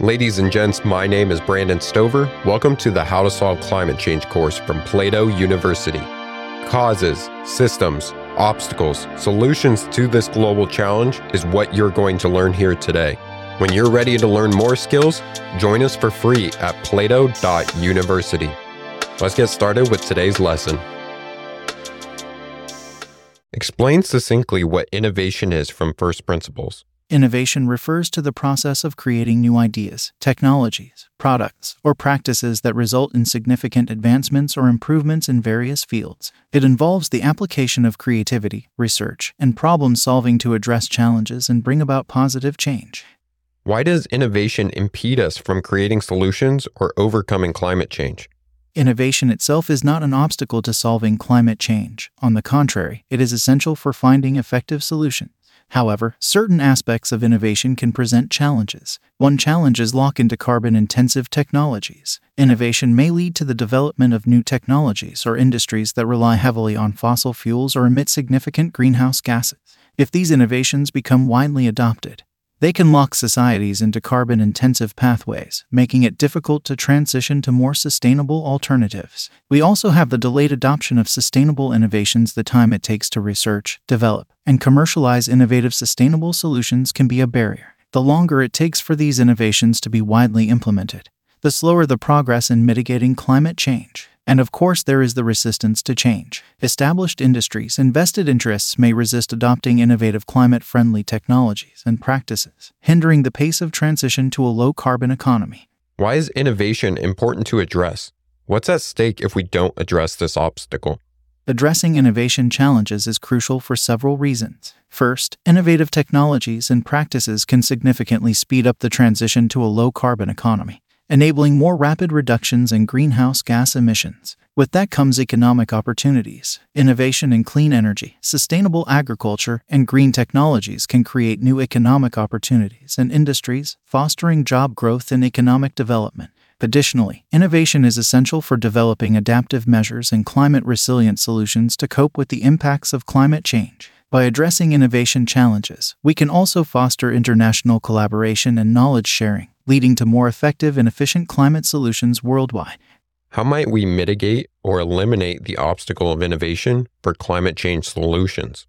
Ladies and gents, my name is Brandon Stover. Welcome to the How to Solve Climate Change course from Plato University. Causes, systems, obstacles, solutions to this global challenge is what you're going to learn here today. When you're ready to learn more skills, join us for free at plato.university. Let's get started with today's lesson. Explain succinctly what innovation is from first principles. Innovation refers to the process of creating new ideas, technologies, products, or practices that result in significant advancements or improvements in various fields. It involves the application of creativity, research, and problem-solving to address challenges and bring about positive change. Why does innovation impede us from creating solutions or overcoming climate change? Innovation itself is not an obstacle to solving climate change. On the contrary, it is essential for finding effective solutions. However, certain aspects of innovation can present challenges. One challenge is lock into carbon-intensive technologies. Innovation may lead to the development of new technologies or industries that rely heavily on fossil fuels or emit significant greenhouse gases. If these innovations become widely adopted, they can lock societies into carbon-intensive pathways, making it difficult to transition to more sustainable alternatives. We also have the delayed adoption of sustainable innovations. The time it takes to research, develop, and commercialize innovative sustainable solutions can be a barrier. The longer it takes for these innovations to be widely implemented, the slower the progress in mitigating climate change. And of course, there is the resistance to change. Established industries and vested interests may resist adopting innovative climate-friendly technologies and practices, hindering the pace of transition to a low-carbon economy. Why is innovation important to address? What's at stake if we don't address this obstacle? Addressing innovation challenges is crucial for several reasons. First, innovative technologies and practices can significantly speed up the transition to a low-carbon economy, enabling more rapid reductions in greenhouse gas emissions. With that comes economic opportunities. Innovation in clean energy, sustainable agriculture, and green technologies can create new economic opportunities and industries, fostering job growth and economic development. Additionally, innovation is essential for developing adaptive measures and climate-resilient solutions to cope with the impacts of climate change. By addressing innovation challenges, we can also foster international collaboration and knowledge sharing, leading to more effective and efficient climate solutions worldwide. How might we mitigate or eliminate the obstacle of innovation for climate change solutions?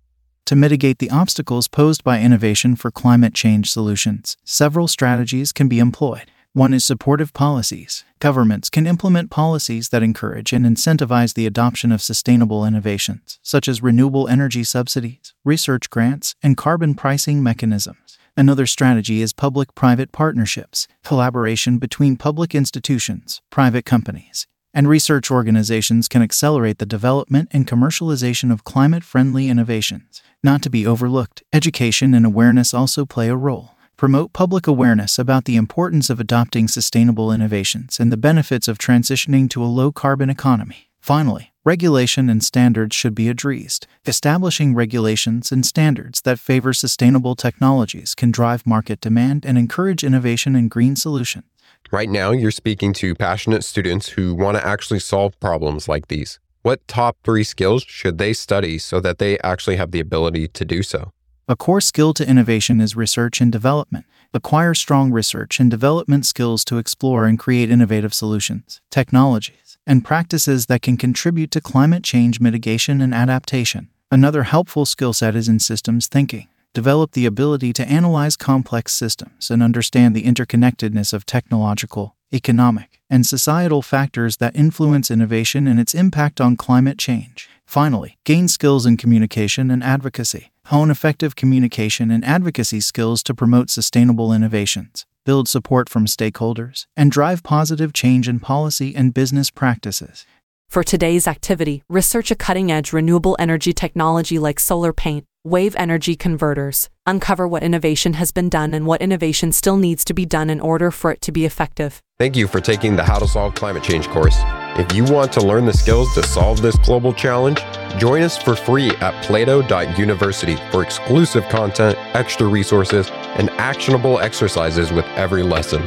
To mitigate the obstacles posed by innovation for climate change solutions, several strategies can be employed. One is supportive policies. Governments can implement policies that encourage and incentivize the adoption of sustainable innovations, such as renewable energy subsidies, research grants, and carbon pricing mechanisms. Another strategy is public-private partnerships. Collaboration between public institutions, private companies, and research organizations can accelerate the development and commercialization of climate-friendly innovations. Not to be overlooked, education and awareness also play a role. Promote public awareness about the importance of adopting sustainable innovations and the benefits of transitioning to a low-carbon economy. Finally, regulation and standards should be addressed. Establishing regulations and standards that favor sustainable technologies can drive market demand and encourage innovation and green solutions. Right now, you're speaking to passionate students who want to actually solve problems like these. What top 3 skills should they study so that they actually have the ability to do so? A core skill to innovation is research and development. Acquire strong research and development skills to explore and create innovative solutions, technologies, and practices that can contribute to climate change mitigation and adaptation. Another helpful skill set is in systems thinking. Develop the ability to analyze complex systems and understand the interconnectedness of technological, economic, and societal factors that influence innovation and its impact on climate change. Finally, gain skills in communication and advocacy. Hone effective communication and advocacy skills to promote sustainable innovations, build support from stakeholders, and drive positive change in policy and business practices. For today's activity, research a cutting-edge renewable energy technology like solar paint, wave energy converters. Uncover what innovation has been done and what innovation still needs to be done in order for it to be effective. Thank you for taking the How to Solve Climate Change course. If you want to learn the skills to solve this global challenge, join us for free at plato.university for exclusive content, extra resources, and actionable exercises with every lesson.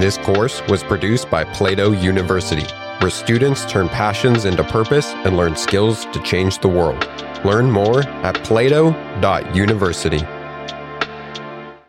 This course was produced by Plato University, where students turn passions into purpose and learn skills to change the world. Learn more at plato.university.